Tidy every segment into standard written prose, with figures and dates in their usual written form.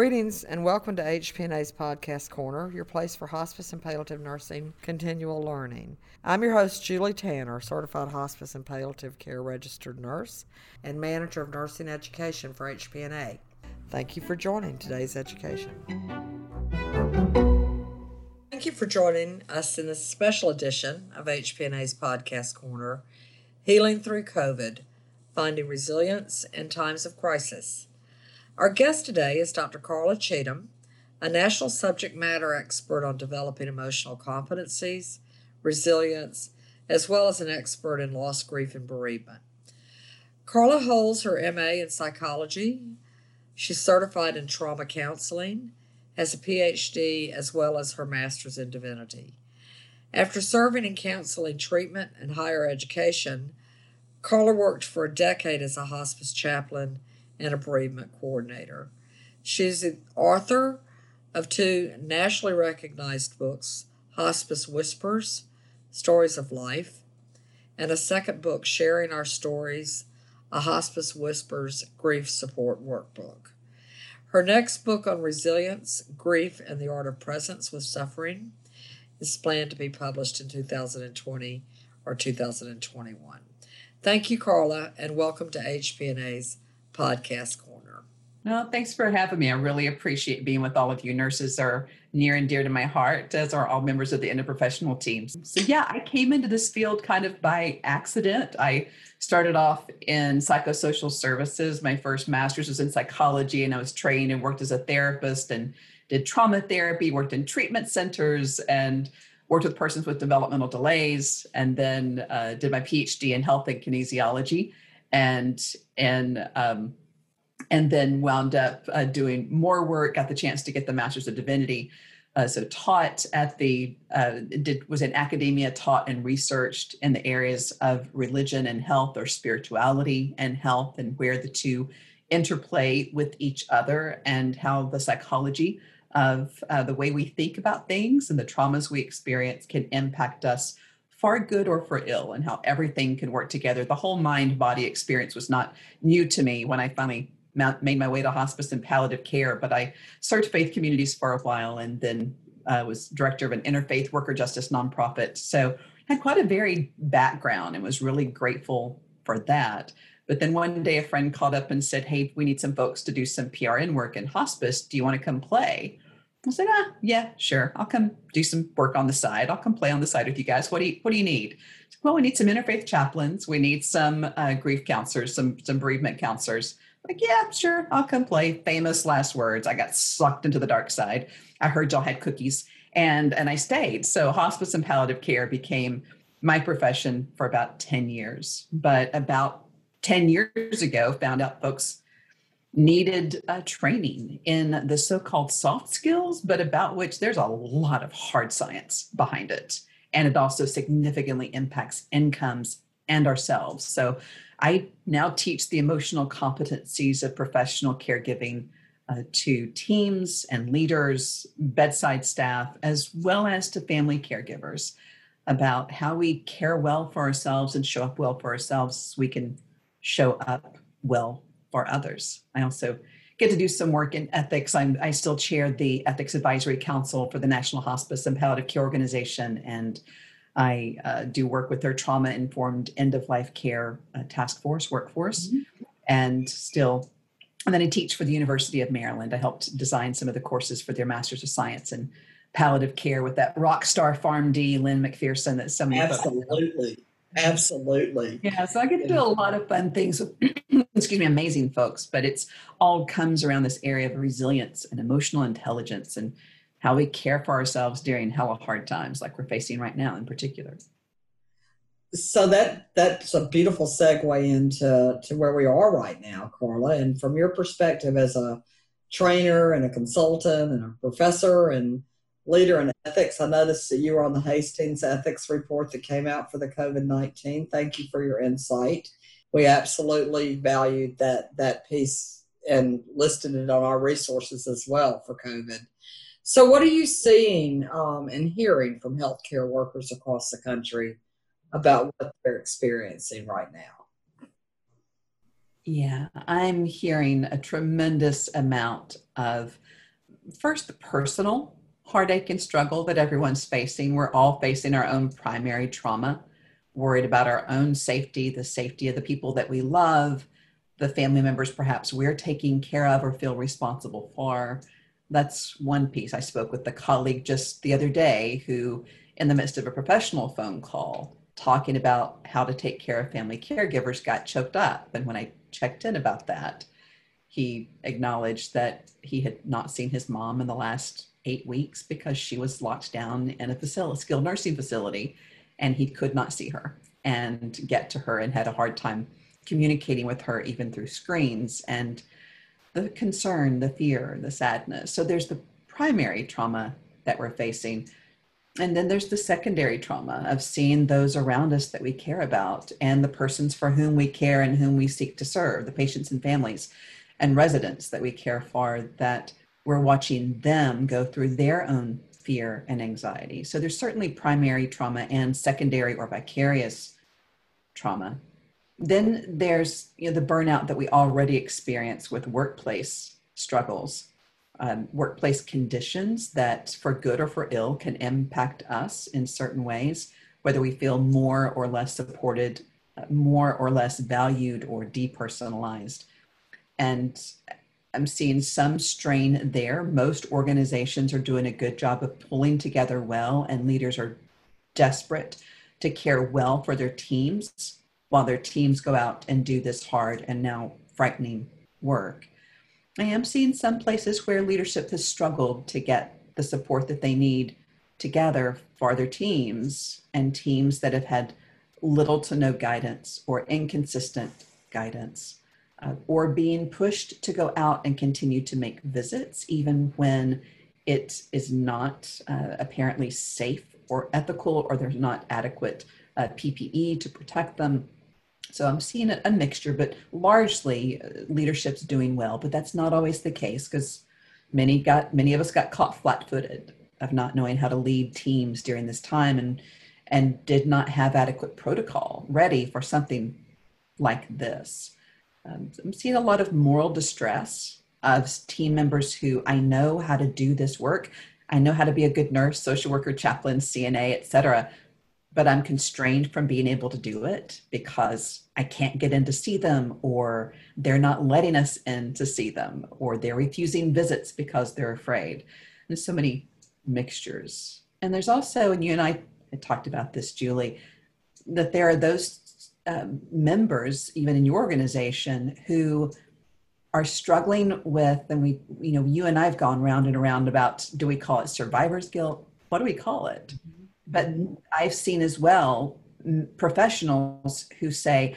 Greetings and welcome to HPNA's Podcast Corner, your place for hospice and palliative nursing continual learning. I'm your host, Julie Tanner, Certified Hospice and Palliative Care Registered Nurse and Manager of Nursing Education for HPNA. Thank you for joining today's education. Thank you for joining us in this special edition of HPNA's Podcast Corner, Healing Through COVID, Finding Resilience in Times of Crisis. Our guest today is Dr. Carla Cheatham, a national subject matter expert on developing emotional competencies, resilience, as well as an expert in loss, grief, and bereavement. Carla holds her MA in psychology. She's certified in trauma counseling, has a PhD, as well as her master's in divinity. After serving in counseling, treatment, and higher education, Carla worked for a decade as a hospice chaplain and a bereavement coordinator. She's the author of two nationally recognized books, Hospice Whispers, Stories of Life, and a second book, Sharing Our Stories: A Hospice Whispers Grief Support Workbook. Her next book on resilience, grief, and the art of presence with suffering is planned to be published in 2020 or 2021. Thank you, Carla, and welcome to HPNA's Podcast Corner. Well, thanks for having me. I really appreciate being with all of you. Nurses are near and dear to my heart, as are all members of the interprofessional teams. So yeah, I came into this field kind of by accident. I started off in psychosocial services. My first master's was in psychology, and I was trained and worked as a therapist and did trauma therapy, worked in treatment centers, and worked with persons with developmental delays, and then did my PhD in health and kinesiology. And then wound up doing more work, got the chance to get the master's of divinity. So taught at the, was in academia, taught and researched in the areas of religion and health, or spirituality and health, and where the two interplay with each other, and how the psychology of the way we think about things and the traumas we experience can impact us for good or for ill, and how everything can work together. The whole mind-body experience was not new to me when I finally made my way to hospice and palliative care, but I served faith communities for a while, and then was director of an interfaith worker justice nonprofit. So I had quite a varied background and was really grateful for that. But then one day a friend called up and said, hey, we need some folks to do some PRN work in hospice. Do you want to come play? I said, yeah, sure. I'll come do some work on the side. I'll come play on the side with you guys. What do you need? Said, well, we need some interfaith chaplains. We need some grief counselors, some bereavement counselors. I'm like, yeah, sure. I'll come play. Famous last words. I got sucked into the dark side. I heard y'all had cookies, and I stayed. So hospice and palliative care became my profession for about 10 years. But about 10 years ago, found out folks needed training in the so-called soft skills, but about which there's a lot of hard science behind it. And it also significantly impacts incomes and ourselves. So I now teach the emotional competencies of professional caregiving to teams and leaders, bedside staff, as well as to family caregivers, about how we care well for ourselves and show up well for ourselves so we can show up well for others. I also get to do some work in ethics. I still chair the Ethics Advisory Council for the National Hospice and Palliative Care Organization, and I do work with their trauma-informed end-of-life care task force, workforce, and then I teach for the University of Maryland. I helped design some of the courses for their Masters of Science in Palliative Care with that rock star PharmD, Lynn McPherson, that some absolutely. Absolutely. Yeah, so I get to do a lot of fun things with, amazing folks, but it's all comes around this area of resilience and emotional intelligence and how we care for ourselves during hella hard times like we're facing right now in particular. So that's a beautiful segue into where we are right now, Carla. And from your perspective as a trainer and a consultant and a professor and leader in ethics, I noticed that you were on the Hastings ethics report that came out for the COVID-19. Thank you for your insight. We absolutely valued that piece and listed it on our resources as well for COVID. So what are you seeing and hearing from healthcare workers across the country about what they're experiencing right now? Yeah, I'm hearing a tremendous amount of, first, the personal heartache and struggle that everyone's facing. We're all facing our own primary trauma, worried about our own safety, the safety of the people that we love, the family members perhaps we're taking care of or feel responsible for. That's one piece. I spoke with a colleague just the other day who, in the midst of a professional phone call, talking about how to take care of family caregivers, got choked up. And when I checked in about that, he acknowledged that he had not seen his mom in the last 8 weeks because she was locked down in a skilled nursing facility, and he could not see her and get to her, and had a hard time communicating with her even through screens, and the concern, the fear, the sadness. So there's the primary trauma that we're facing. And then there's the secondary trauma of seeing those around us that we care about, and the persons for whom we care and whom we seek to serve, the patients and families and residents that we care for, that we're watching them go through their own fear and anxiety. So there's certainly primary trauma and secondary or vicarious trauma. Then there's, the burnout that we already experience with workplace struggles, workplace conditions that, for good or for ill, can impact us in certain ways, whether we feel more or less supported, more or less valued, or depersonalized. And I'm seeing some strain there. Most organizations are doing a good job of pulling together well, and leaders are desperate to care well for their teams, while their teams go out and do this hard and now frightening work. I am seeing some places where leadership has struggled to get the support that they need together for their teams, and teams that have had little to no guidance or inconsistent guidance, or being pushed to go out and continue to make visits, even when it is not apparently safe or ethical, or there's not adequate PPE to protect them. So I'm seeing a mixture, but largely leadership's doing well, but that's not always the case, because many of us got caught flat-footed of not knowing how to lead teams during this time, and did not have adequate protocol ready for something like this. I'm seeing a lot of moral distress of team members who, I know how to do this work, I know how to be a good nurse, social worker, chaplain, CNA, etc., but I'm constrained from being able to do it because I can't get in to see them, or they're not letting us in to see them, or they're refusing visits because they're afraid. There's so many mixtures. And there's also, and you and I talked about this, Julie, that there are those members, even in your organization, who are struggling with, and we, you and I have gone round and around about, do we call it survivor's guilt? What do we call it? But I've seen as well professionals who say,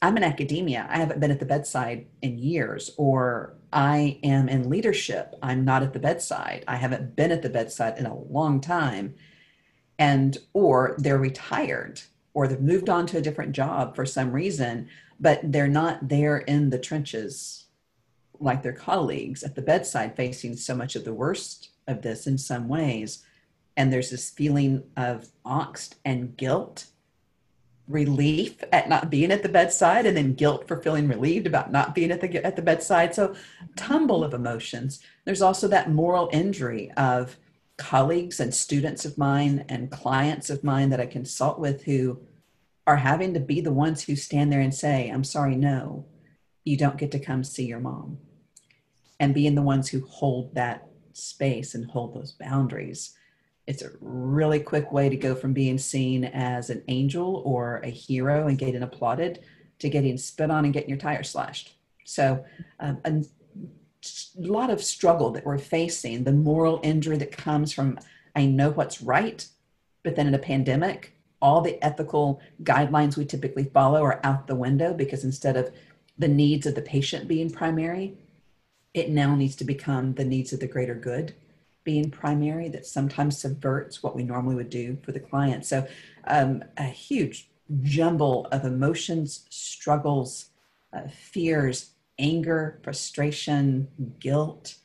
I'm in academia, I haven't been at the bedside in years, or I am in leadership, I'm not at the bedside, I haven't been at the bedside in a long time, and or they're retired, or they've moved on to a different job for some reason, but they're not there in the trenches like their colleagues at the bedside, facing so much of the worst of this in some ways. And there's this feeling of angst and guilt, relief at not being at the bedside, and then guilt for feeling relieved about not being at the bedside. So tumble of emotions. There's also that moral injury of colleagues and students of mine and clients of mine that I consult with, who are having to be the ones who stand there and say, I'm sorry, no, you don't get to come see your mom. And being the ones who hold that space and hold those boundaries. It's a really quick way to go from being seen as an angel or a hero and getting applauded, to getting spit on and getting your tires slashed. So a lot of struggle that we're facing, the moral injury that comes from, I know what's right, but then in a pandemic, all the ethical guidelines we typically follow are out the window, because instead of the needs of the patient being primary, it now needs to become the needs of the greater good being primary, that sometimes subverts what we normally would do for the client. So a huge jumble of emotions, struggles, fears, anger, frustration, guilt,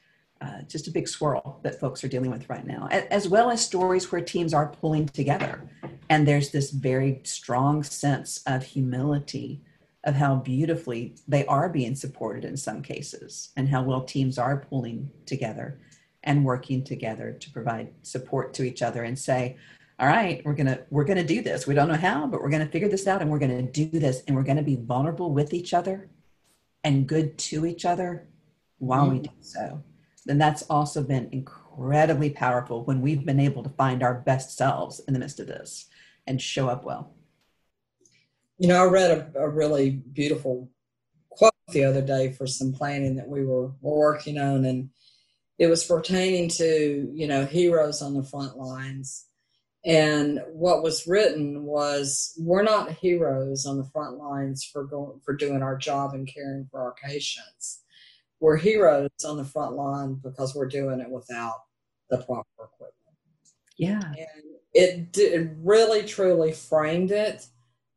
just a big swirl that folks are dealing with right now, as well as stories where teams are pulling together. And there's this very strong sense of humility, of how beautifully they are being supported in some cases, and how well teams are pulling together and working together to provide support to each other and say, all right, we're gonna do this. We don't know how, but we're gonna figure this out, and we're gonna do this, and we're gonna be vulnerable with each other and good to each other while we do so. And that's also been incredibly powerful when we've been able to find our best selves in the midst of this and show up well. You know, I read a really beautiful quote the other day for some planning that we were working on, and it was pertaining to, you know, heroes on the front lines. And what was written was, we're not heroes on the front lines for doing our job and caring for our patients. We're heroes on the front line because we're doing it without the proper equipment. Yeah. And it really, truly framed it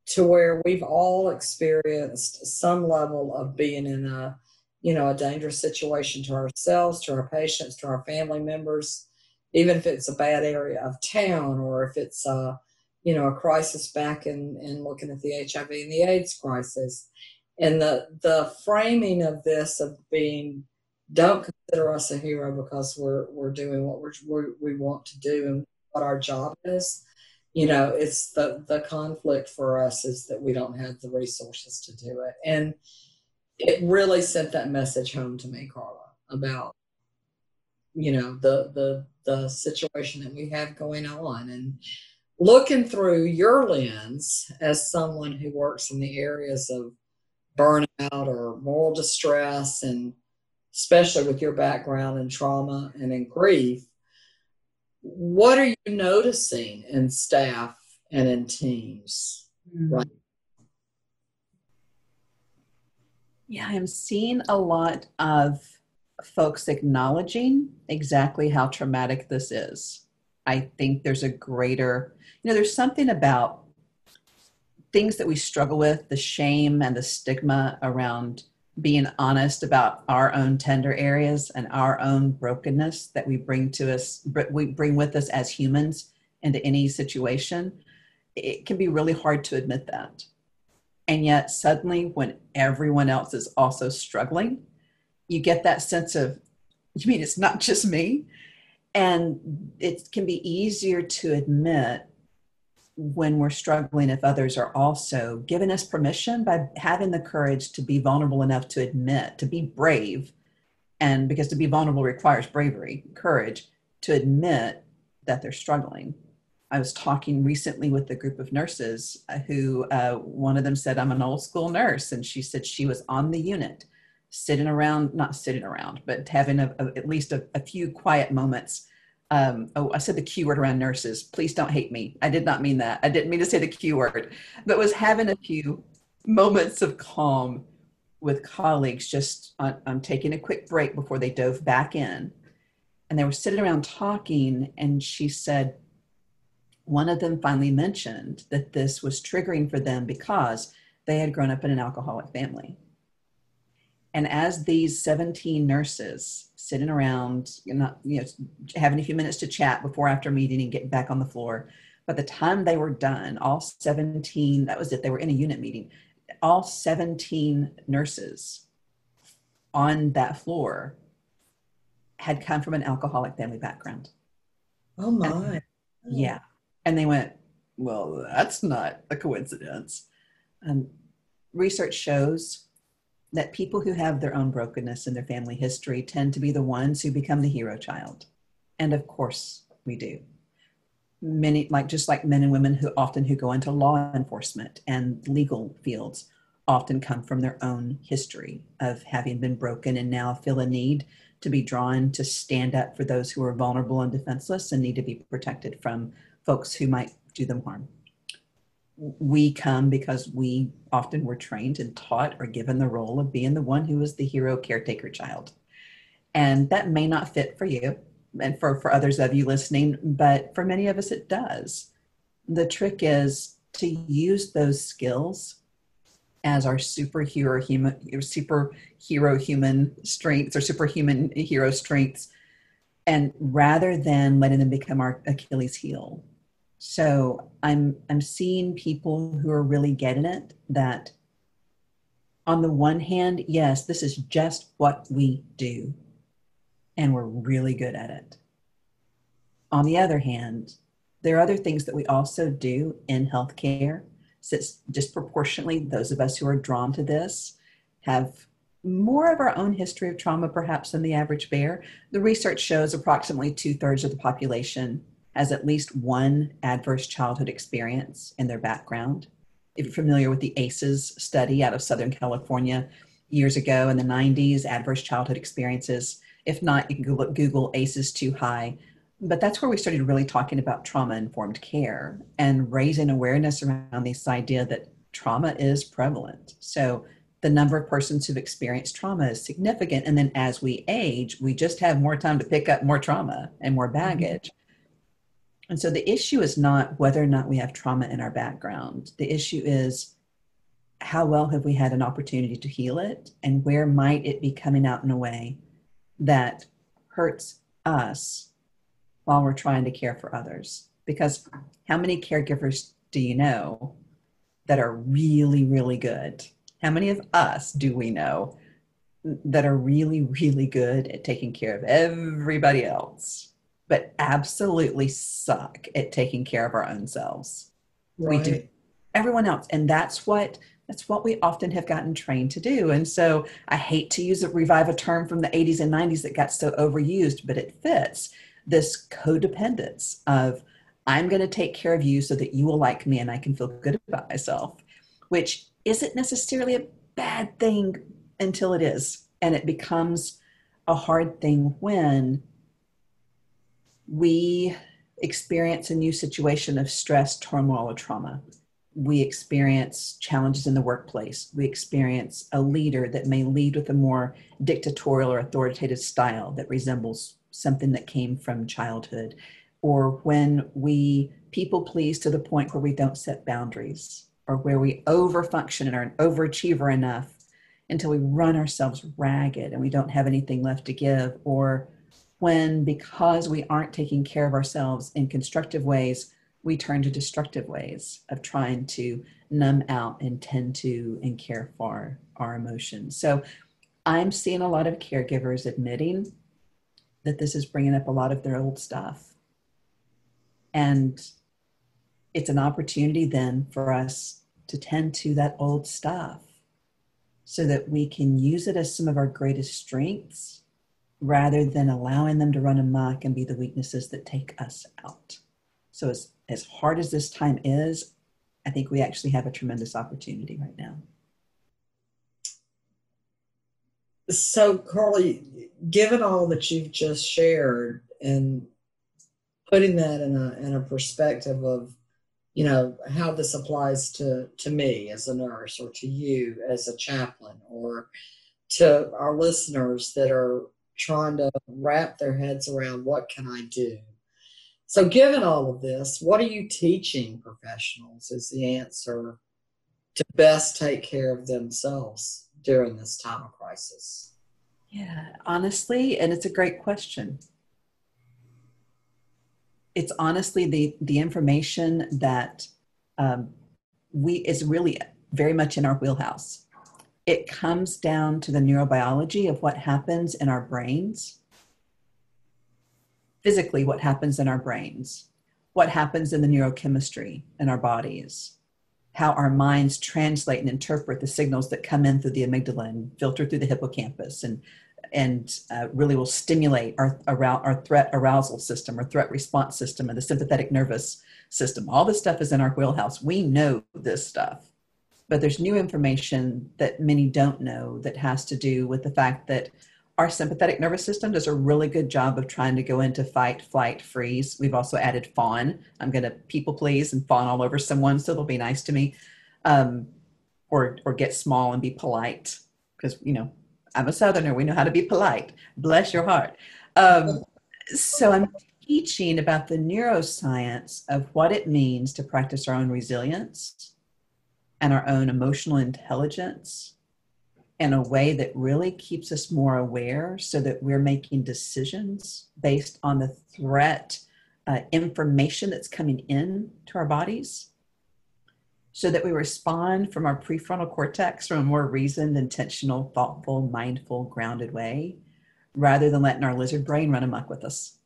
to where we've all experienced some level of being in a dangerous situation to ourselves, to our patients, to our family members, even if it's a bad area of town, or if it's a crisis back in looking at the HIV and the AIDS crisis. And the framing of this of being, don't consider us a hero because we're doing what we want to do and what our job is. You know, it's the conflict for us is that we don't have the resources to do it. And it really sent that message home to me, Carla, about, you know, the situation that we have going on, and looking through your lens as someone who works in the areas of burnout or moral distress, and especially with your background in trauma and in grief, what are you noticing in staff and in teams? Right? Yeah, I'm seeing a lot of folks acknowledging exactly how traumatic this is. I think there's a greater, there's something about things that we struggle with, the shame and the stigma around being honest about our own tender areas and our own brokenness that we bring with us as humans into any situation. It can be really hard to admit that. And yet suddenly when everyone else is also struggling, you get that sense of, you mean it's not just me? And it can be easier to admit when we're struggling if others are also giving us permission by having the courage to be vulnerable enough to admit, to be brave, and because to be vulnerable requires bravery, courage, to admit that they're struggling. I was talking recently with a group of nurses who, one of them said, I'm an old school nurse. And she said she was on the unit, but having at least a few quiet moments. I said the Q word around nurses. Please don't hate me. I did not mean that. I didn't mean to say the Q word, but was having a few moments of calm with colleagues just on taking a quick break before they dove back in. And they were sitting around talking, and she said one of them finally mentioned that this was triggering for them because they had grown up in an alcoholic family. And as these 17 nurses sitting around, having a few minutes to chat before after meeting and getting back on the floor, by the time they were done, all 17, that was it, they were in a unit meeting, all 17 nurses on that floor had come from an alcoholic family background. Oh my. Yeah. And they went, well, that's not a coincidence. Research shows that people who have their own brokenness in their family history tend to be the ones who become the hero child. And of course we do. Many, just like men and women who go into law enforcement and legal fields, often come from their own history of having been broken and now feel a need to be drawn to stand up for those who are vulnerable and defenseless and need to be protected from folks who might do them harm. We come because we often were trained and taught or given the role of being the one who was the hero caretaker child. And that may not fit for you and for others of you listening, but for many of us, it does. The trick is to use those skills as our superhuman hero strengths, and rather than letting them become our Achilles heel. So I'm seeing people who are really getting it, that on the one hand, yes, this is just what we do, and we're really good at it. On the other hand, there are other things that we also do in healthcare. So it's disproportionately, those of us who are drawn to this have more of our own history of trauma, perhaps, than the average bear. The research shows approximately 2/3 of the population has at least one adverse childhood experience in their background. If you're familiar with the ACEs study out of Southern California years ago in the 90s, adverse childhood experiences. If not, you can Google ACEs too high. But that's where we started really talking about trauma-informed care and raising awareness around this idea that trauma is prevalent. So the number of persons who've experienced trauma is significant. And then as we age, we just have more time to pick up more trauma and more baggage. And so the issue is not whether or not we have trauma in our background. The issue is how well have we had an opportunity to heal it, and where might it be coming out in a way that hurts us while we're trying to care for others. Because how many caregivers do you know that are really, really good? How many of us do we know that are really, really good at taking care of everybody else, but absolutely suck at taking care of our own selves? Right. We do everyone else. And that's what we often have gotten trained to do. And so I hate to revive a term from the 80s and 90s that got so overused, but it fits. This codependence of, I'm going to take care of you so that you will like me and I can feel good about myself, which isn't necessarily a bad thing until it is. And it becomes a hard thing when we experience a new situation of stress, turmoil, or trauma. We experience challenges in the workplace. We experience a leader that may lead with a more dictatorial or authoritative style that resembles something that came from childhood, or when we people please to the point where we don't set boundaries, or where we overfunction and are an overachiever enough until we run ourselves ragged and we don't have anything left to give, or when, because we aren't taking care of ourselves in constructive ways, we turn to destructive ways of trying to numb out and tend to and care for our emotions. So I'm seeing a lot of caregivers admitting that this is bringing up a lot of their old stuff. And it's an opportunity then for us to tend to that old stuff so that we can use it as some of our greatest strengths rather than allowing them to run amok and be the weaknesses that take us out. So as hard as this time is, I think we actually have a tremendous opportunity right now. So Carly, given all that you've just shared and putting that in a perspective of, you know, how this applies to me as a nurse, or to you as a chaplain, or to our listeners that are trying to wrap their heads around what can I do? So given all of this, what are you teaching professionals is the answer to best take care of themselves during this time of crisis? Yeah, honestly, and it's a great question. It's honestly the information that is really very much in our wheelhouse. It comes down to the neurobiology of what happens in our brains, physically what happens in our brains, what happens in the neurochemistry in our bodies, how our minds translate and interpret the signals that come in through the amygdala and filter through the hippocampus and really will stimulate our threat arousal system or threat response system and the sympathetic nervous system. All this stuff is in our wheelhouse. We know this stuff, but there's new information that many don't know that has to do with the fact that our sympathetic nervous system does a really good job of trying to go into fight, flight, freeze. We've also added fawn. I'm going to people please and fawn all over someone so they'll be nice to me, or get small and be polite, because, you know, I'm a Southerner. We know how to be polite. Bless your heart. So I'm teaching about the neuroscience of what it means to practice our own resilience and our own emotional intelligence in a way that really keeps us more aware so that we're making decisions based on the threat information that's coming in to our bodies. so that we respond from our prefrontal cortex from a more reasoned, intentional, thoughtful, mindful, grounded way, rather than letting our lizard brain run amok with us.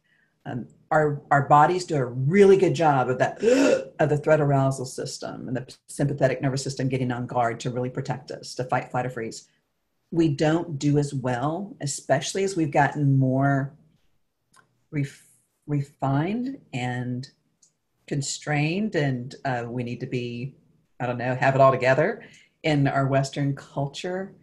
Our bodies do a really good job of that, of the threat arousal system and the sympathetic nervous system getting on guard to really protect us, to fight, flight, or freeze. We don't do as well, especially as we've gotten more refined and constrained, and we need to be, I don't know, have it all together in our Western culture.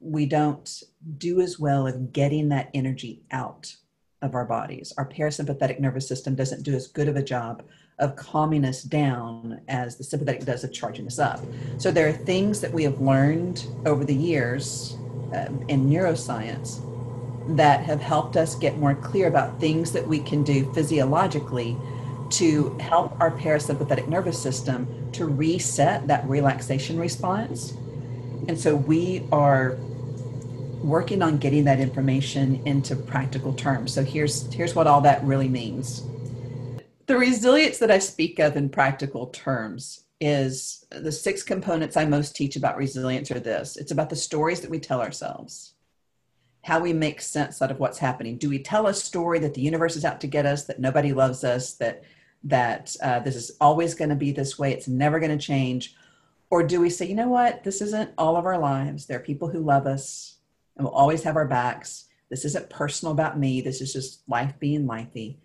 We don't do as well of getting that energy out of our bodies. Our parasympathetic nervous system doesn't do as good of a job of calming us down as the sympathetic does of charging us up. So there are things that we have learned over the years in neuroscience that have helped us get more clear about things that we can do physiologically to help our parasympathetic nervous system to reset that relaxation response. And so we are working on getting that information into practical terms. So here's what all that really means. The resilience that I speak of in practical terms is the 6 components I most teach about resilience are this. It's about the stories that we tell ourselves, how we make sense out of what's happening. Do we tell a story that the universe is out to get us, that nobody loves us, that this is always going to be this way, it's never going to change? Or do we say, you know what, this isn't all of our lives. There are people who love us and will always have our backs. This isn't personal about me. This is just life being lifey.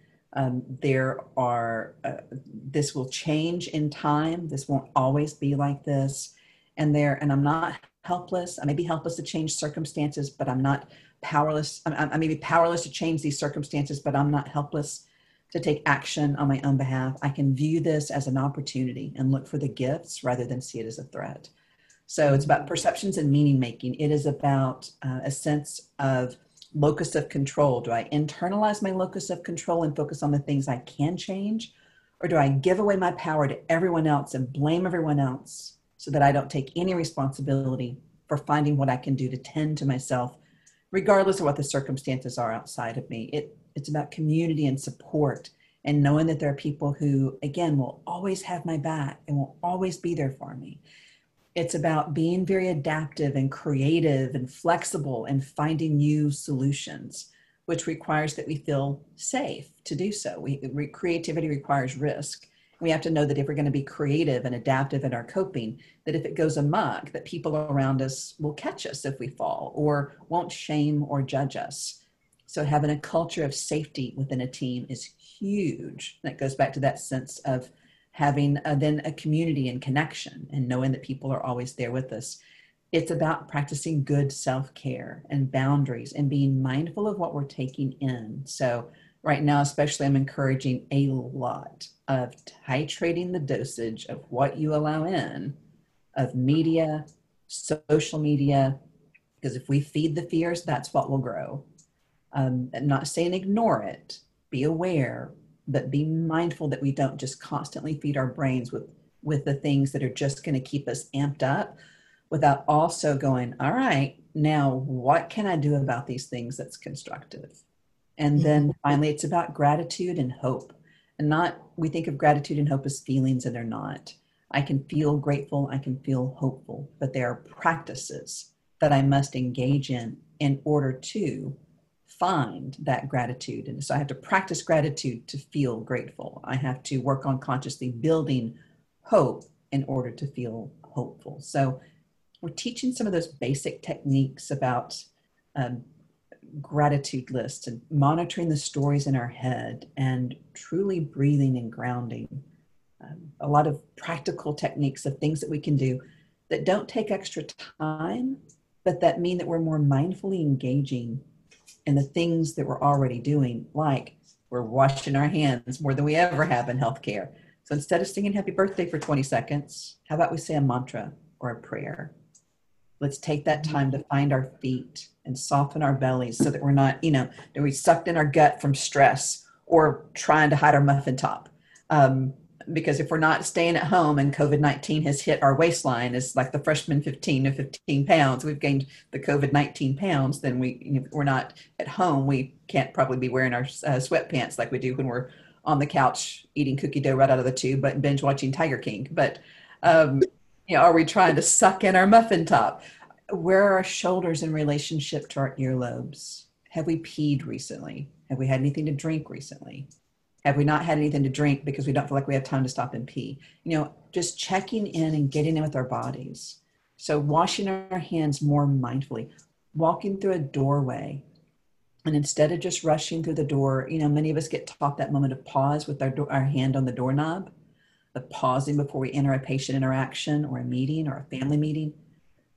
This will change in time. This won't always be like this. And I'm not helpless. I may be helpless to change circumstances, but I'm not powerless. I may be powerless to change these circumstances, but I'm not helpless to take action on my own behalf. I can view this as an opportunity and look for the gifts rather than see it as a threat. So it's about perceptions and meaning making. It is about a sense of locus of control. Do I internalize my locus of control and focus on the things I can change? Or do I give away my power to everyone else and blame everyone else so that I don't take any responsibility for finding what I can do to tend to myself, regardless of what the circumstances are outside of me? It's about community and support and knowing that there are people who, again, will always have my back and will always be there for me. It's about being very adaptive and creative and flexible and finding new solutions, which requires that we feel safe to do so. Creativity requires risk. We have to know that if we're going to be creative and adaptive in our coping, that if it goes amok, that people around us will catch us if we fall or won't shame or judge us. So having a culture of safety within a team is huge. That goes back to that sense of having then a community and connection and knowing that people are always there with us. It's about practicing good self-care and boundaries and being mindful of what we're taking in. So right now, especially, I'm encouraging a lot of titrating the dosage of what you allow in, of media, social media, because if we feed the fears, that's what will grow. I'm not saying ignore it, be aware, but be mindful that we don't just constantly feed our brains with the things that are just going to keep us amped up without also going, all right, now what can I do about these things that's constructive? And then finally, it's about gratitude and hope. And we think of gratitude and hope as feelings, and they're not. I can feel grateful, I can feel hopeful, but there are practices that I must engage in order to find that gratitude. And so I have to practice gratitude to feel grateful. I have to work on consciously building hope in order to feel hopeful. So we're teaching some of those basic techniques about gratitude lists and monitoring the stories in our head and truly breathing and grounding. A lot of practical techniques of things that we can do that don't take extra time, but that mean that we're more mindfully engaging and the things that we're already doing, like we're washing our hands more than we ever have in healthcare. So instead of singing happy birthday for 20 seconds, how about we say a mantra or a prayer? Let's take that time to find our feet and soften our bellies so that we're not, that we sucked in our gut from stress or trying to hide our muffin top. Because if we're not staying at home and COVID-19 has hit our waistline, it's like the freshman 15 pounds, we've gained the COVID-19 pounds, then if we're not at home, we can't probably be wearing our sweatpants like we do when we're on the couch eating cookie dough right out of the tube, but binge watching Tiger King. But Are we trying to suck in our muffin top? Where are our shoulders in relationship to our earlobes? Have we peed recently? Have we had anything to drink recently? Have we not had anything to drink because we don't feel like we have time to stop and pee? Just checking in and getting in with our bodies. So washing our hands more mindfully, walking through a doorway. And instead of just rushing through the door, many of us get taught that moment of pause with our hand on the doorknob, the pausing before we enter a patient interaction or a meeting or a family meeting.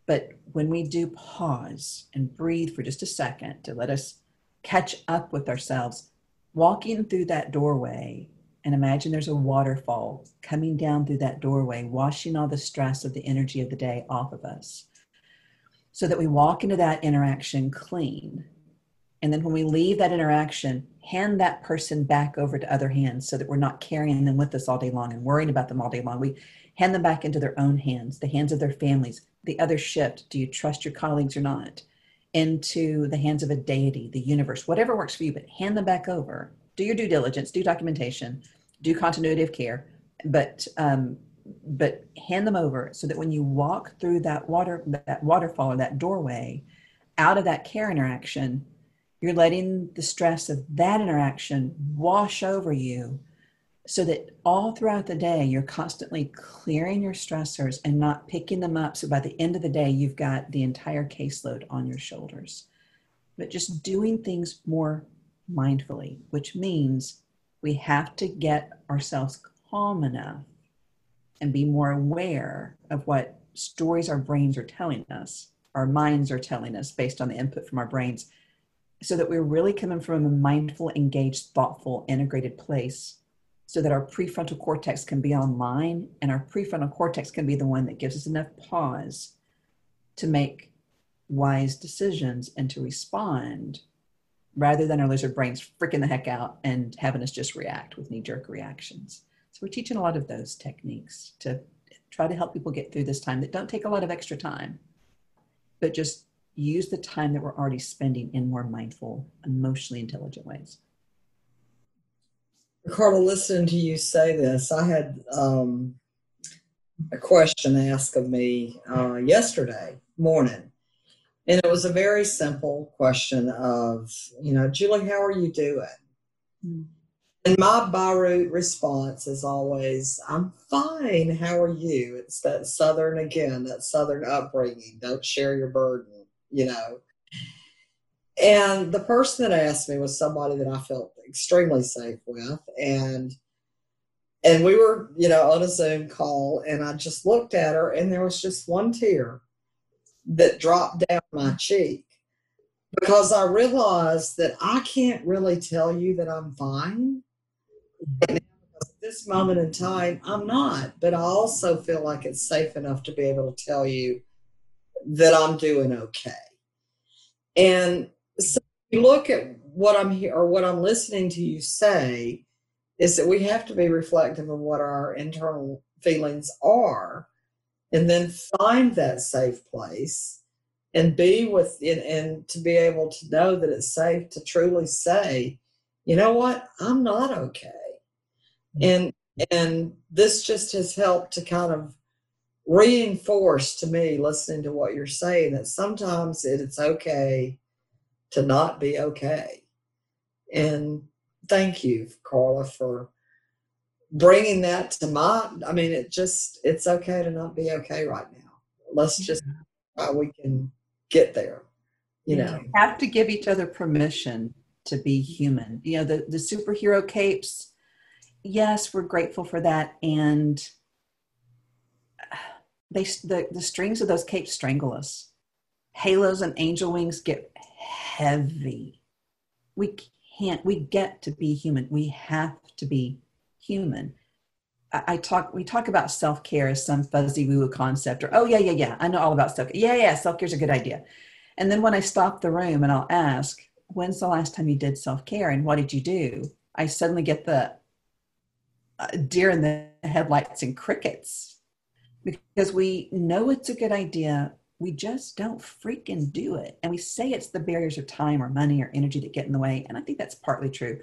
But when we do pause and breathe for just a second to let us catch up with ourselves, walking through that doorway, and imagine there's a waterfall coming down through that doorway, washing all the stress of the energy of the day off of us, so that we walk into that interaction clean. And then when we leave that interaction, hand that person back over to other hands so that we're not carrying them with us all day long and worrying about them all day long. We hand them back into their own hands, the hands of their families, the other shift, do you trust your colleagues or not, into the hands of a deity, the universe, whatever works for you, but hand them back over. Do your due diligence, do documentation, do continuity of care, but hand them over so that when you walk through that waterfall or that doorway, out of that care interaction, you're letting the stress of that interaction wash over you so that all throughout the day, you're constantly clearing your stressors and not picking them up. So by the end of the day, you've got the entire caseload on your shoulders, but just doing things more mindfully, which means we have to get ourselves calm enough and be more aware of what stories our brains are telling us, our minds are telling us based on the input from our brains, so that we're really coming from a mindful, engaged, thoughtful, integrated place so that our prefrontal cortex can be online, and our prefrontal cortex can be the one that gives us enough pause to make wise decisions and to respond, rather than our lizard brains freaking the heck out and having us just react with knee-jerk reactions. So we're teaching a lot of those techniques to try to help people get through this time that don't take a lot of extra time, but just use the time that we're already spending in more mindful, emotionally intelligent ways. Carla, listening to you say this, I had a question asked of me yesterday morning. And it was a very simple question of, Julie, how are you doing? Mm-hmm. And my by-route response is always, I'm fine. How are you? It's that Southern, again, that Southern upbringing. Don't share your burden, And the person that asked me was somebody that I felt extremely safe with. And we were, on a Zoom call, and I just looked at her, and there was just one tear that dropped down my cheek, because I realized that I can't really tell you that I'm fine. And at this moment in time, I'm not, but I also feel like it's safe enough to be able to tell you that I'm doing okay. And so you look at what I'm here, or what I'm listening to you say, is that we have to be reflective of what our internal feelings are, and then find that safe place and be with it, and to be able to know that it's safe to truly say, you know what, I'm not okay. And this just has helped to kind of reinforce to me, listening to what you're saying, that sometimes it's okay to not be okay. And thank you, Carla, for bringing that to mind. I mean, it's okay to not be okay right now. Let's just how we can get there. You have to give each other permission to be human. The superhero capes, yes, we're grateful for that, and the strings of those capes strangle us. Halos and angel wings get heavy. We get to be human. We have to be human. We talk about self-care as some fuzzy woo-woo concept, or oh yeah, I know all about self-care. Yeah, self-care's a good idea. And then when I stop the room and I'll ask, when's the last time you did self-care and what did you do? I suddenly get the deer in the headlights and crickets, because we know it's a good idea. We just don't freaking do it. And we say it's the barriers of time or money or energy that get in the way. And I think that's partly true.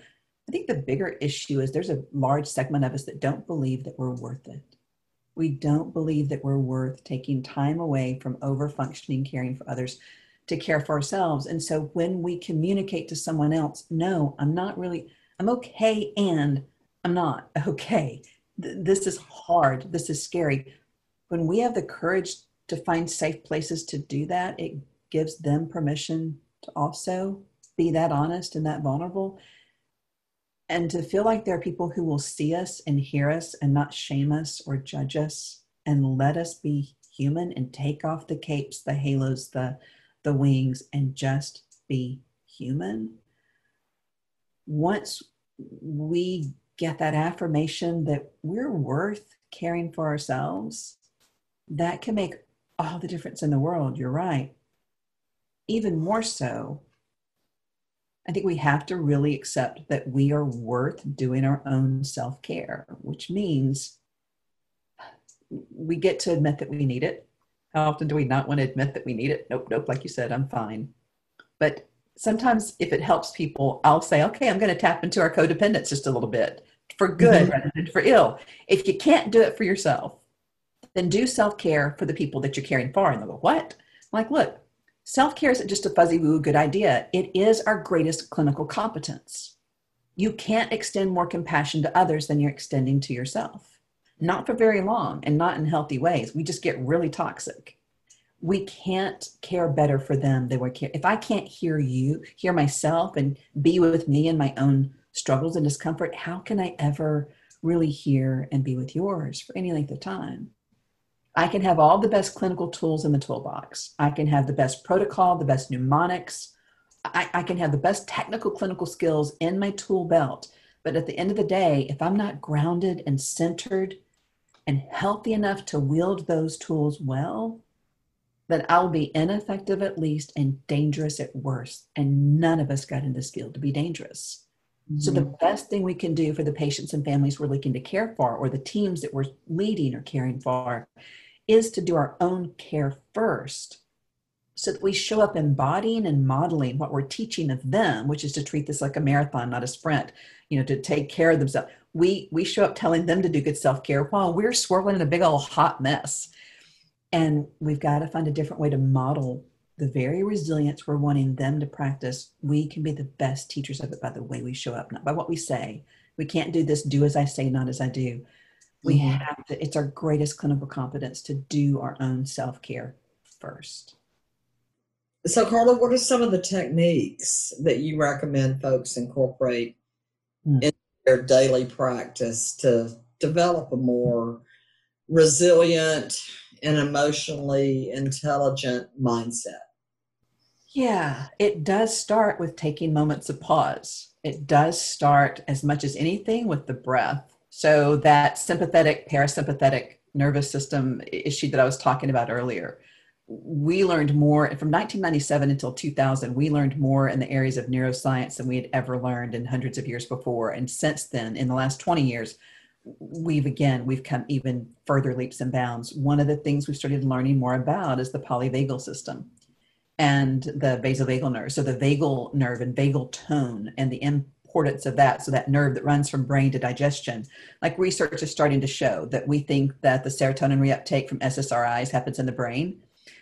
I think the bigger issue is there's a large segment of us that don't believe that we're worth it. We don't believe that we're worth taking time away from over-functioning, caring for others to care for ourselves. And so when we communicate to someone else, no, I'm not really, I'm okay and I'm not okay. This is hard. This is scary. When we have the courage to find safe places to do that, it gives them permission to also be that honest and that vulnerable. And to feel like there are people who will see us and hear us and not shame us or judge us and let us be human and take off the capes, the halos, the wings, and just be human. Once we get that affirmation that we're worth caring for ourselves, that can make all the difference in the world. You're right. Even more so, I think we have to really accept that we are worth doing our own self-care, which means we get to admit that we need it. How often do we not want to admit that we need it? Nope, nope, like you said, I'm fine. But sometimes if it helps people, I'll say, okay, I'm going to tap into our codependence just a little bit for good rather than for ill. If you can't do it for yourself, then do self-care for the people that you're caring for. And they'll go, what? I'm like, look, self-care isn't just a fuzzy woo good idea. It is our greatest clinical competence. You can't extend more compassion to others than you're extending to yourself. Not for very long and not in healthy ways. We just get really toxic. We can't care better for them than we care. If I can't hear you, hear myself, and be with me in my own struggles and discomfort, how can I ever really hear and be with yours for any length of time? I can have all the best clinical tools in the toolbox. I can have the best protocol, the best mnemonics. I can have the best technical clinical skills in my tool belt. But at the end of the day, if I'm not grounded and centered and healthy enough to wield those tools well, then I'll be ineffective at least and dangerous at worst. And none of us got in this field to be dangerous. Mm-hmm. So the best thing we can do for the patients and families we're looking to care for, or the teams that we're leading or caring for, is to do our own care first so that we show up embodying and modeling what we're teaching of them, which is to treat this like a marathon, not a sprint, you know, to take care of themselves. We show up telling them to do good self-care while we're swirling in a big old hot mess. And we've got to find a different way to model the very resilience we're wanting them to practice. We can be the best teachers of it by the way we show up, not by what we say. We can't do this, do as I say, not as I do. We have to, it's our greatest clinical competence to do our own self-care first. So Carla, what are some of the techniques that you recommend folks incorporate in their daily practice to develop a more resilient and emotionally intelligent mindset? Yeah, it does start with taking moments of pause. It does start, as much as anything, with the breath. So that sympathetic, parasympathetic nervous system issue that I was talking about earlier, we learned more from 1997 until 2000, we learned more in the areas of neuroscience than we had ever learned in hundreds of years before. And since then, in the last 20 years, we've come even further leaps and bounds. One of the things we've started learning more about is the polyvagal system and the vasovagal nerve. So the vagal nerve and vagal tone and the importance of that. So that nerve that runs from brain to digestion, like research is starting to show that we think that the serotonin reuptake from SSRIs happens in the brain.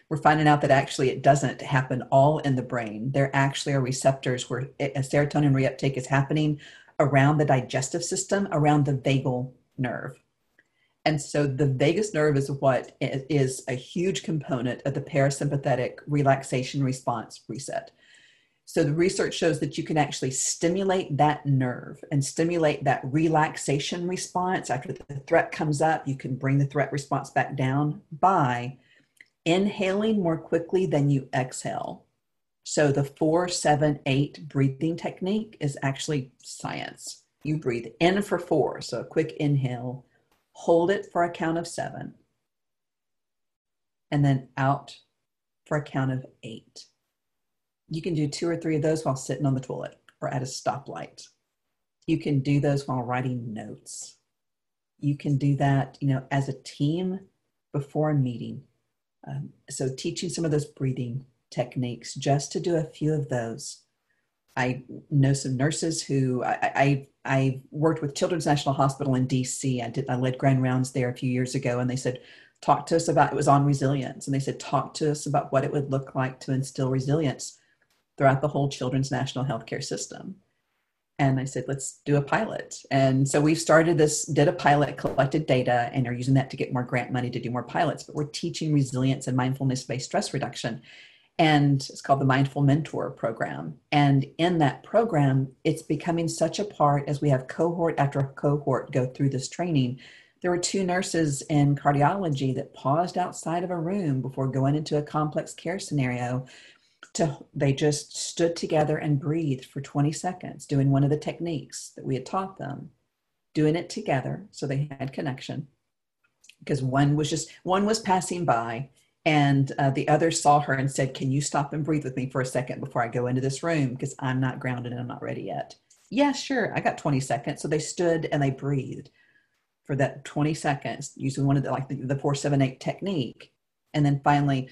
We're finding out that actually it doesn't happen all in the brain. There actually are receptors where a serotonin reuptake is happening around the digestive system, around the vagal nerve. And so the vagus nerve is what is a huge component of the parasympathetic relaxation response reset. So the research shows that you can actually stimulate that nerve and stimulate that relaxation response. After the threat comes up, you can bring the threat response back down by inhaling more quickly than you exhale. So the 4-7-8 breathing technique is actually science. You breathe in for 4, so a quick inhale, hold it for a count of 7, and then out for a count of 8. You can do 2 or 3 of those while sitting on the toilet or at a stoplight. You can do those while writing notes. You can do that, you know, as a team before a meeting. So teaching some of those breathing techniques, just to do a few of those. I know some nurses who I I worked with Children's National Hospital in D.C. I led grand rounds there a few years ago, and they said, talk to us about, it was on resilience. And they said, talk to us about what it would look like to instill resilience throughout the whole Children's National Healthcare system. And I said, let's do a pilot. And so we've started this, did a pilot, collected data, and are using that to get more grant money to do more pilots. But we're teaching resilience and mindfulness-based stress reduction. And it's called the Mindful Mentor Program. And in that program, it's becoming such a part as we have cohort after cohort go through this training. There were two nurses in cardiology that paused outside of a room before going into a complex care scenario. They just stood together and breathed for 20 seconds, doing one of the techniques that we had taught them, doing it together so they had connection, because one was passing by, and the other saw her and said, can you stop and breathe with me for a second before I go into this room, because I'm not grounded and I'm not ready yet. Yeah, sure, I got 20 seconds. So they stood and they breathed for that 20 seconds using one of the 4-7-8 technique. And then finally,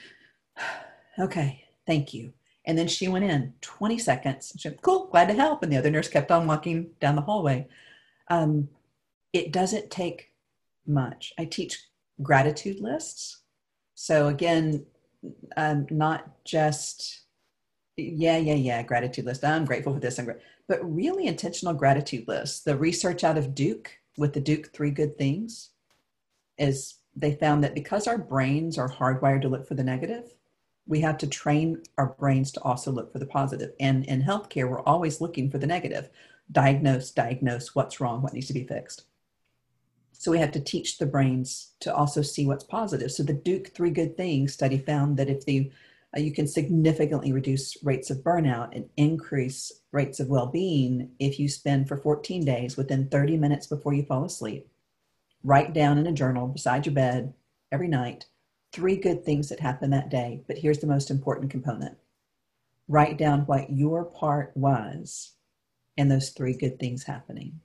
okay, thank you. And then she went in 20 seconds. She went, cool, glad to help. And the other nurse kept on walking down the hallway. It doesn't take much. I teach gratitude lists. So again, not just, gratitude list. I'm grateful for this, but really intentional gratitude lists. The research out of Duke with the Duke Three Good Things is they found that because our brains are hardwired to look for the negative, we have to train our brains to also look for the positive. And in healthcare, we're always looking for the negative. Diagnose, what's wrong, what needs to be fixed. So we have to teach the brains to also see what's positive. So the Duke Three Good Things study found that if you can significantly reduce rates of burnout and increase rates of well-being if you spend for 14 days within 30 minutes before you fall asleep, write down in a journal beside your bed every night, 3 good things that happened that day. But here's the most important component. Write down what your part was in those 3 good things happening.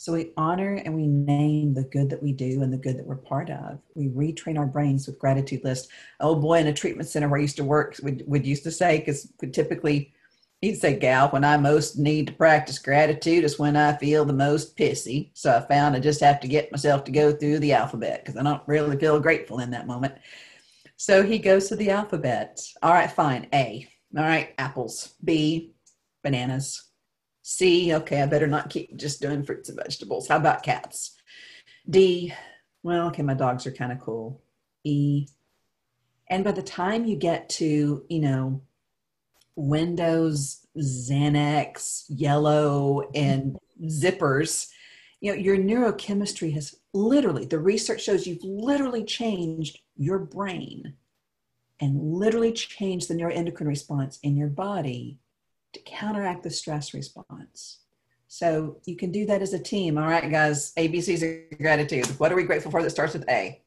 So we honor and we name the good that we do and the good that we're part of. We retrain our brains with gratitude lists. Oh boy, in a treatment center where I used to work, we'd used to say, because we typically, he'd say, gal, when I most need to practice gratitude is when I feel the most pissy. So I found I just have to get myself to go through the alphabet because I don't really feel grateful in that moment. So he goes to the alphabet. All right, fine. A. All right, apples. B, bananas. C, okay, I better not keep just doing fruits and vegetables. How about cats? D, well, okay, my dogs are kind of cool. E, and by the time you get to, Windows, Xanax, yellow, and zippers, your neurochemistry has literally, the research shows you've literally changed your brain and literally changed the neuroendocrine response in your body to counteract the stress response. So you can do that as a team. All right, guys, ABCs of gratitude. What are we grateful for that starts with A,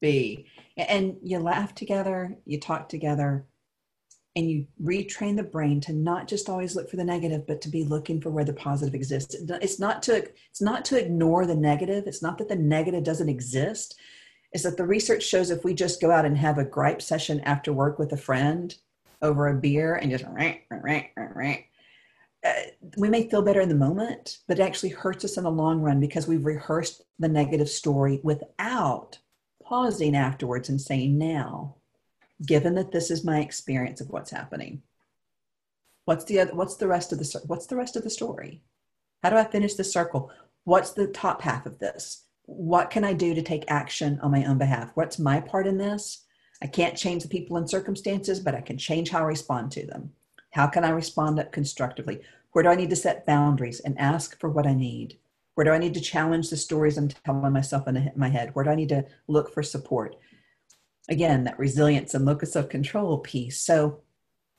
B? And you laugh together, you talk together, and you retrain the brain to not just always look for the negative, but to be looking for where the positive exists. It's not to ignore the negative. It's not that the negative doesn't exist. It's that the research shows if we just go out and have a gripe session after work with a friend, over a beer and just we may feel better in the moment, but it actually hurts us in the long run because we've rehearsed the negative story without pausing afterwards and saying, now, given that this is my experience of what's happening, what's the rest of the story? How do I finish this circle? What's the top half of this? What can I do to take action on my own behalf? What's my part in this? I can't change the people and circumstances, but I can change how I respond to them. How can I respond up constructively? Where do I need to set boundaries and ask for what I need? Where do I need to challenge the stories I'm telling myself in my head? Where do I need to look for support? Again, that resilience and locus of control piece. So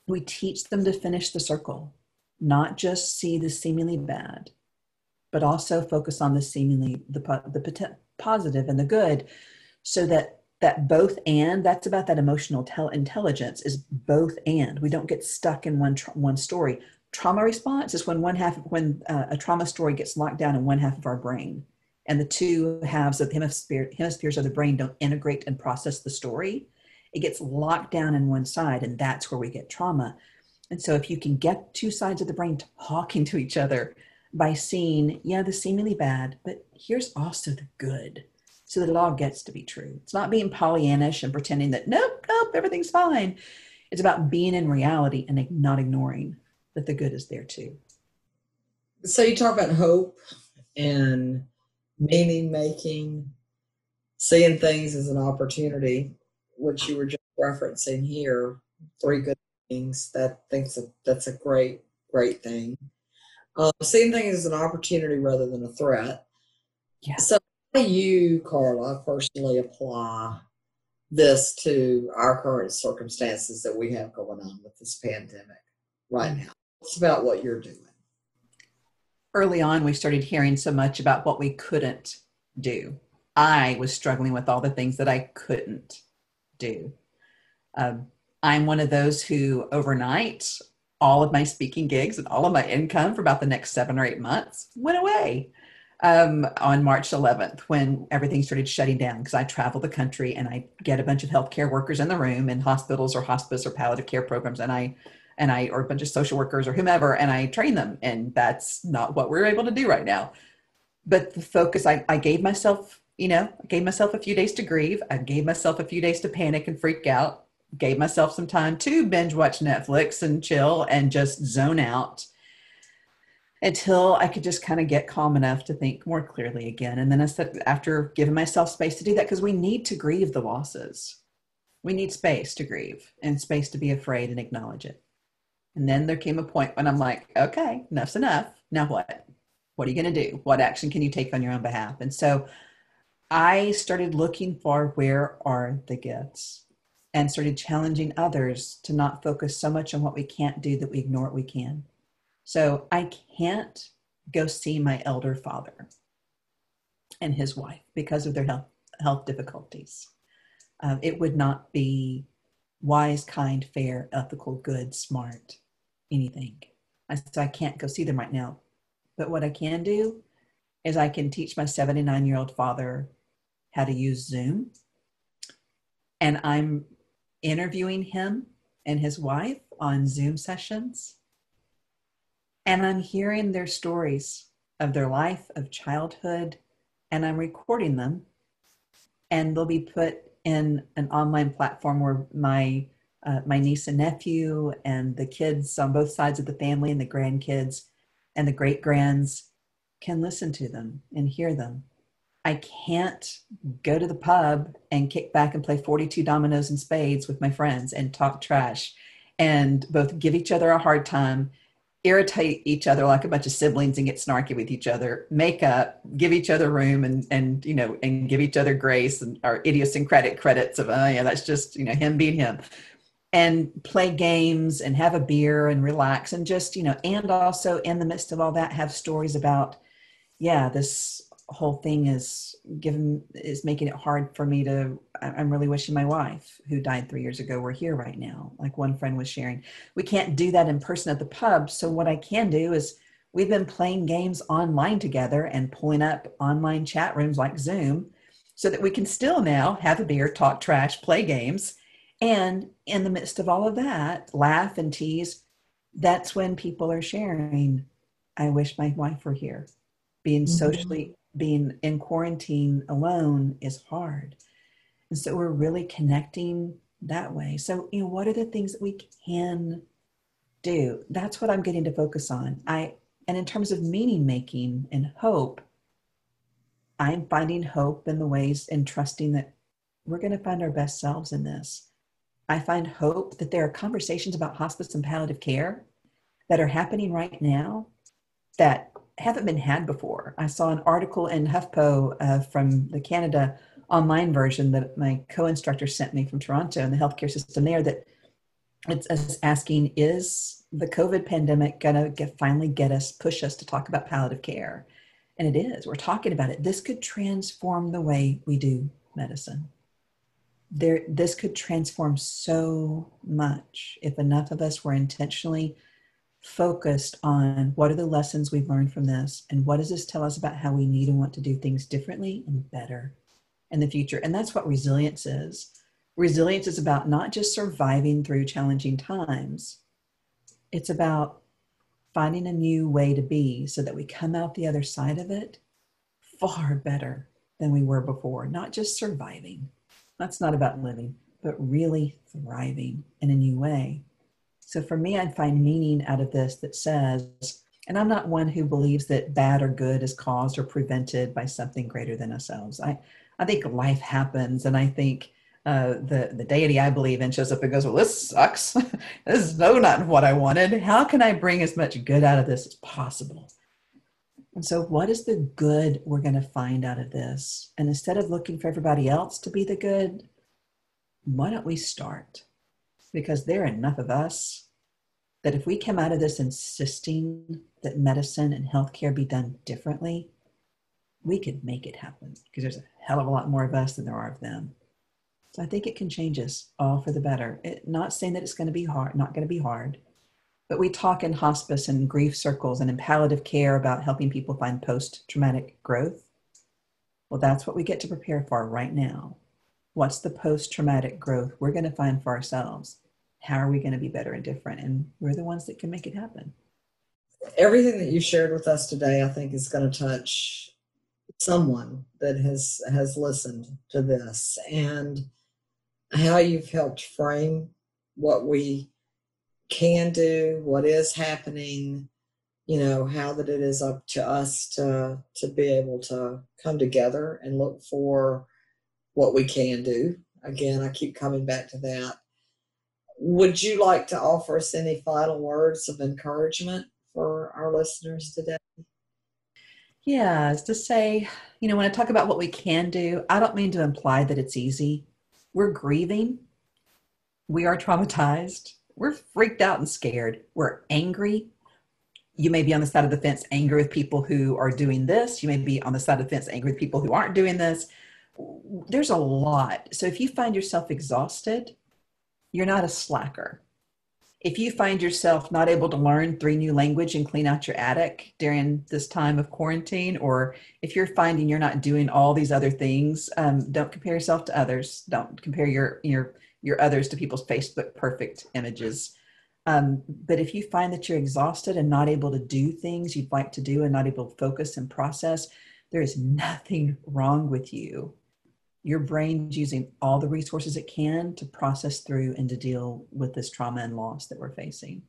we teach them to finish the circle, not just see the seemingly bad, but also focus on the seemingly, the positive and the good, so that both and, that's about that emotional intelligence is both and. We don't get stuck in one story. Trauma response is when a trauma story gets locked down in one half of our brain, and the two halves of the hemispheres of the brain don't integrate and process the story. It gets locked down in one side, and that's where we get trauma. And so if you can get two sides of the brain talking to each other, by seeing, yeah, the seemingly bad, but here's also the good, so that it all gets to be true. It's not being Pollyannish and pretending that, nope, everything's fine. It's about being in reality and not ignoring that the good is there too. So you talk about hope and meaning making, seeing things as an opportunity, which you were just referencing here, three good things. That's a great, great thing. Seeing things as an opportunity rather than a threat. Yeah. So how do you, Carla, personally apply this to our current circumstances that we have going on with this pandemic right now? It's about what you're doing. Early on, we started hearing so much about what we couldn't do. I was struggling with all the things that I couldn't do. I'm one of those who overnight, all of my speaking gigs and all of my income for about the next 7 or 8 months went away on March 11th when everything started shutting down, because I travel the country and I get a bunch of healthcare workers in the room in hospitals or hospice or palliative care programs, and I or a bunch of social workers or whomever, and I train them. And that's not what we're able to do right now. But the focus, I gave myself, I gave myself a few days to grieve. I gave myself a few days to panic and freak out. Gave myself some time to binge watch Netflix and chill and just zone out until I could just kind of get calm enough to think more clearly again. And then I said, after giving myself space to do that, because we need to grieve the losses. We need space to grieve and space to be afraid and acknowledge it. And then there came a point when I'm like, okay, enough's enough. Now what? What are you going to do? What action can you take on your own behalf? And so I started looking for, where are the gifts? And started challenging others to not focus so much on what we can't do that we ignore what we can. So I can't go see my elder father and his wife because of their health difficulties. It would not be wise, kind, fair, ethical, good, smart, anything. So I can't go see them right now. But what I can do is I can teach my 79-year-old father how to use Zoom. And I'm interviewing him and his wife on Zoom sessions. And I'm hearing their stories of their life, of childhood, and I'm recording them. And they'll be put in an online platform where my niece and nephew and the kids on both sides of the family and the grandkids and the great-grands can listen to them and hear them. I can't go to the pub and kick back and play 42 dominoes and spades with my friends and talk trash and both give each other a hard time, irritate each other like a bunch of siblings and get snarky with each other, make up, give each other room and give each other grace and our idiosyncratic credits of, oh yeah, that's just, him being him, and play games and have a beer and relax and just, and also in the midst of all that, have stories about, this whole thing is making it hard for me to, I'm really wishing my wife who died 3 years ago were here right now. Like one friend was sharing, we can't do that in person at the pub. So what I can do is we've been playing games online together and pulling up online chat rooms like Zoom so that we can still now have a beer, talk trash, play games. And in the midst of all of that, laugh and tease. That's when people are sharing, I wish my wife were here. Being in quarantine alone is hard. And so we're really connecting that way. So, what are the things that we can do? That's what I'm getting to focus on. And in terms of meaning making and hope, I'm finding hope in the ways and trusting that we're going to find our best selves in this. I find hope that there are conversations about hospice and palliative care that are happening right now that haven't been had before. I saw an article in HuffPo from the Canada online version that my co-instructor sent me from Toronto and the healthcare system there, that it's asking, is the COVID pandemic gonna push us to talk about palliative care? And it is. We're talking about it. This could transform the way we do medicine. This could transform so much if enough of us were intentionally focused on what are the lessons we've learned from this, and what does this tell us about how we need and want to do things differently and better in the future. And that's what resilience is. Resilience is about not just surviving through challenging times. It's about finding a new way to be so that we come out the other side of it far better than we were before. Not just surviving. That's not about living, but really thriving in a new way. So for me, I find meaning out of this that says, and I'm not one who believes that bad or good is caused or prevented by something greater than ourselves. I think life happens, and I think the deity I believe in shows up and goes, well, this sucks. This is not what I wanted. How can I bring as much good out of this as possible? And so what is the good we're going to find out of this? And instead of looking for everybody else to be the good, why don't we start? Because there are enough of us that if we come out of this insisting that medicine and healthcare be done differently, we could make it happen, because there's a hell of a lot more of us than there are of them. So I think it can change us all for the better. Not saying that it's going to be hard, not going to be hard, but we talk in hospice and grief circles and in palliative care about helping people find post-traumatic growth. Well, that's what we get to prepare for right now. What's the post-traumatic growth we're going to find for ourselves? How are we going to be better and different? And we're the ones that can make it happen. Everything that you shared with us today, I think, is going to touch someone that has listened to this, and how you've helped frame what we can do, what is happening, you know, how that it is up to us to be able to come together and look for what we can do. Again, I keep coming back to that. Would you like to offer us any final words of encouragement for our listeners today? Yeah, it's to say, you know, when I talk about what we can do, I don't mean to imply that it's easy. We're grieving. We are traumatized. We're freaked out and scared. We're angry. You may be on the side of the fence angry with people who are doing this. You may be on the side of the fence angry with people who aren't doing this. There's a lot. So if you find yourself exhausted, you're not a slacker. If you find yourself not able to learn 3 new languages and clean out your attic during this time of quarantine, or if you're finding you're not doing all these other things, don't compare yourself to others. Don't compare your others to people's Facebook perfect images. But if you find that you're exhausted and not able to do things you'd like to do and not able to focus and process, there is nothing wrong with you. Your brain's using all the resources it can to process through and to deal with this trauma and loss that we're facing.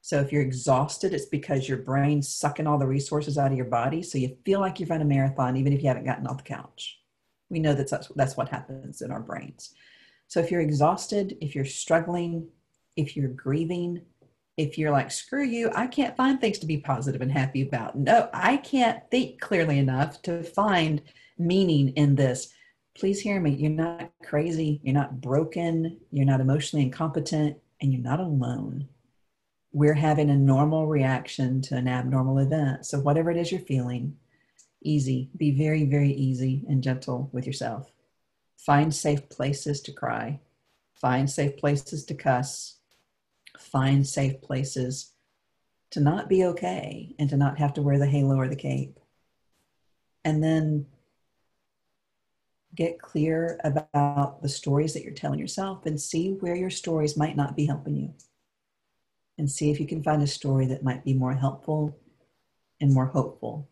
So if you're exhausted, it's because your brain's sucking all the resources out of your body. So you feel like you've run a marathon, even if you haven't gotten off the couch. We know that's what happens in our brains. So if you're exhausted, if you're struggling, if you're grieving, if you're like, screw you, I can't find things to be positive and happy about. No, I can't think clearly enough to find meaning in this. Please hear me. You're not crazy. You're not broken. You're not emotionally incompetent, and you're not alone. We're having a normal reaction to an abnormal event. So whatever it is you're feeling, easy. Be very, very easy and gentle with yourself. Find safe places to cry. Find safe places to cuss. Find safe places to not be okay and to not have to wear the halo or the cape. And then get clear about the stories that you're telling yourself, and see where your stories might not be helping you, and see if you can find a story that might be more helpful and more hopeful.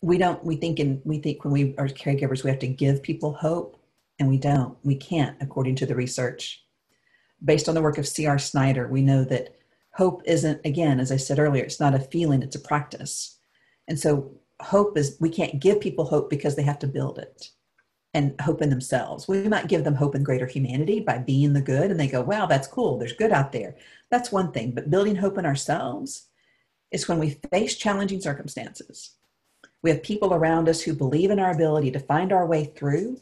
We think when we are caregivers, we have to give people hope, and we don't. We can't, according to the research. Based on the work of C.R. Snyder, we know that hope isn't, again, as I said earlier, it's not a feeling, it's a practice. And so hope is, we can't give people hope because they have to build it. And hope in themselves. We might give them hope in greater humanity by being the good, and they go, wow, that's cool. There's good out there. That's one thing. But building hope in ourselves is when we face challenging circumstances. We have people around us who believe in our ability to find our way through.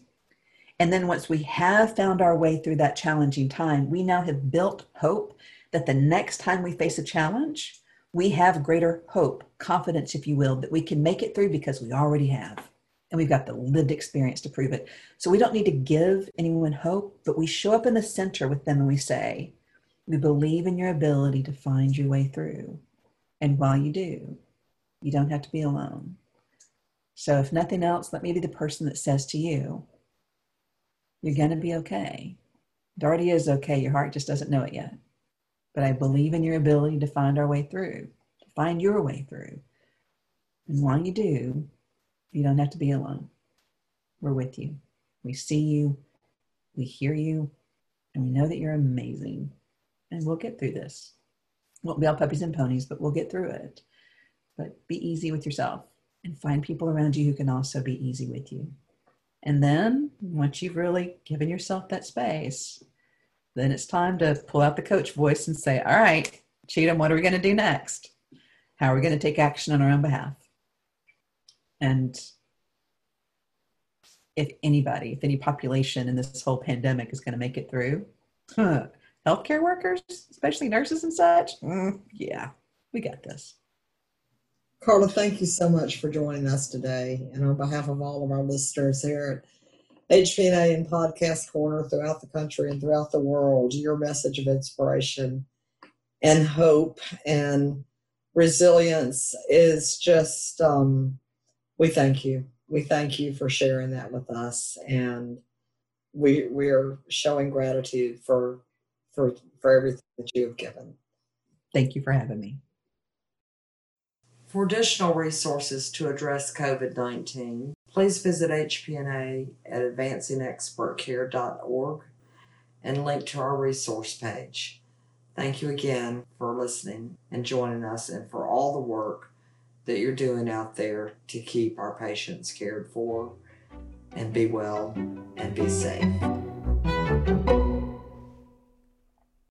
And then once we have found our way through that challenging time, we now have built hope that the next time we face a challenge, we have greater hope, confidence, if you will, that we can make it through because we already have. And we've got the lived experience to prove it. So we don't need to give anyone hope, but we show up in the center with them and we say, we believe in your ability to find your way through. And while you do, you don't have to be alone. So if nothing else, let me be the person that says to you, you're going to be okay. It already is okay. Your heart just doesn't know it yet. But I believe in your ability to find our way through, to Find your way through. As long as you do, you don't have to be alone. We're with you. We see you. We hear you. And we know that you're amazing. And we'll get through this. It won't be all puppies and ponies, but we'll get through it. But be easy with yourself and find people around you who can also be easy with you. And then once you've really given yourself that space, then it's time to pull out the coach voice and say, all right, Cheatham, what are we going to do next? How are we going to take action on our own behalf? And if anybody, if any population in this whole pandemic is going to make it through, healthcare workers, especially nurses and such, yeah, we got this. Carla, thank you so much for joining us today. And on behalf of all of our listeners here at HPNA and Podcast Corner throughout the country and throughout the world, your message of inspiration and hope and resilience is just, we thank you. We thank you for sharing that with us. And we are showing gratitude for everything that you have given. Thank you for having me. For additional resources to address COVID-19, please visit HPNA at AdvancingExpertCare.org and link to our resource page. Thank you again for listening and joining us and for all the work that you're doing out there to keep our patients cared for, and be well and be safe.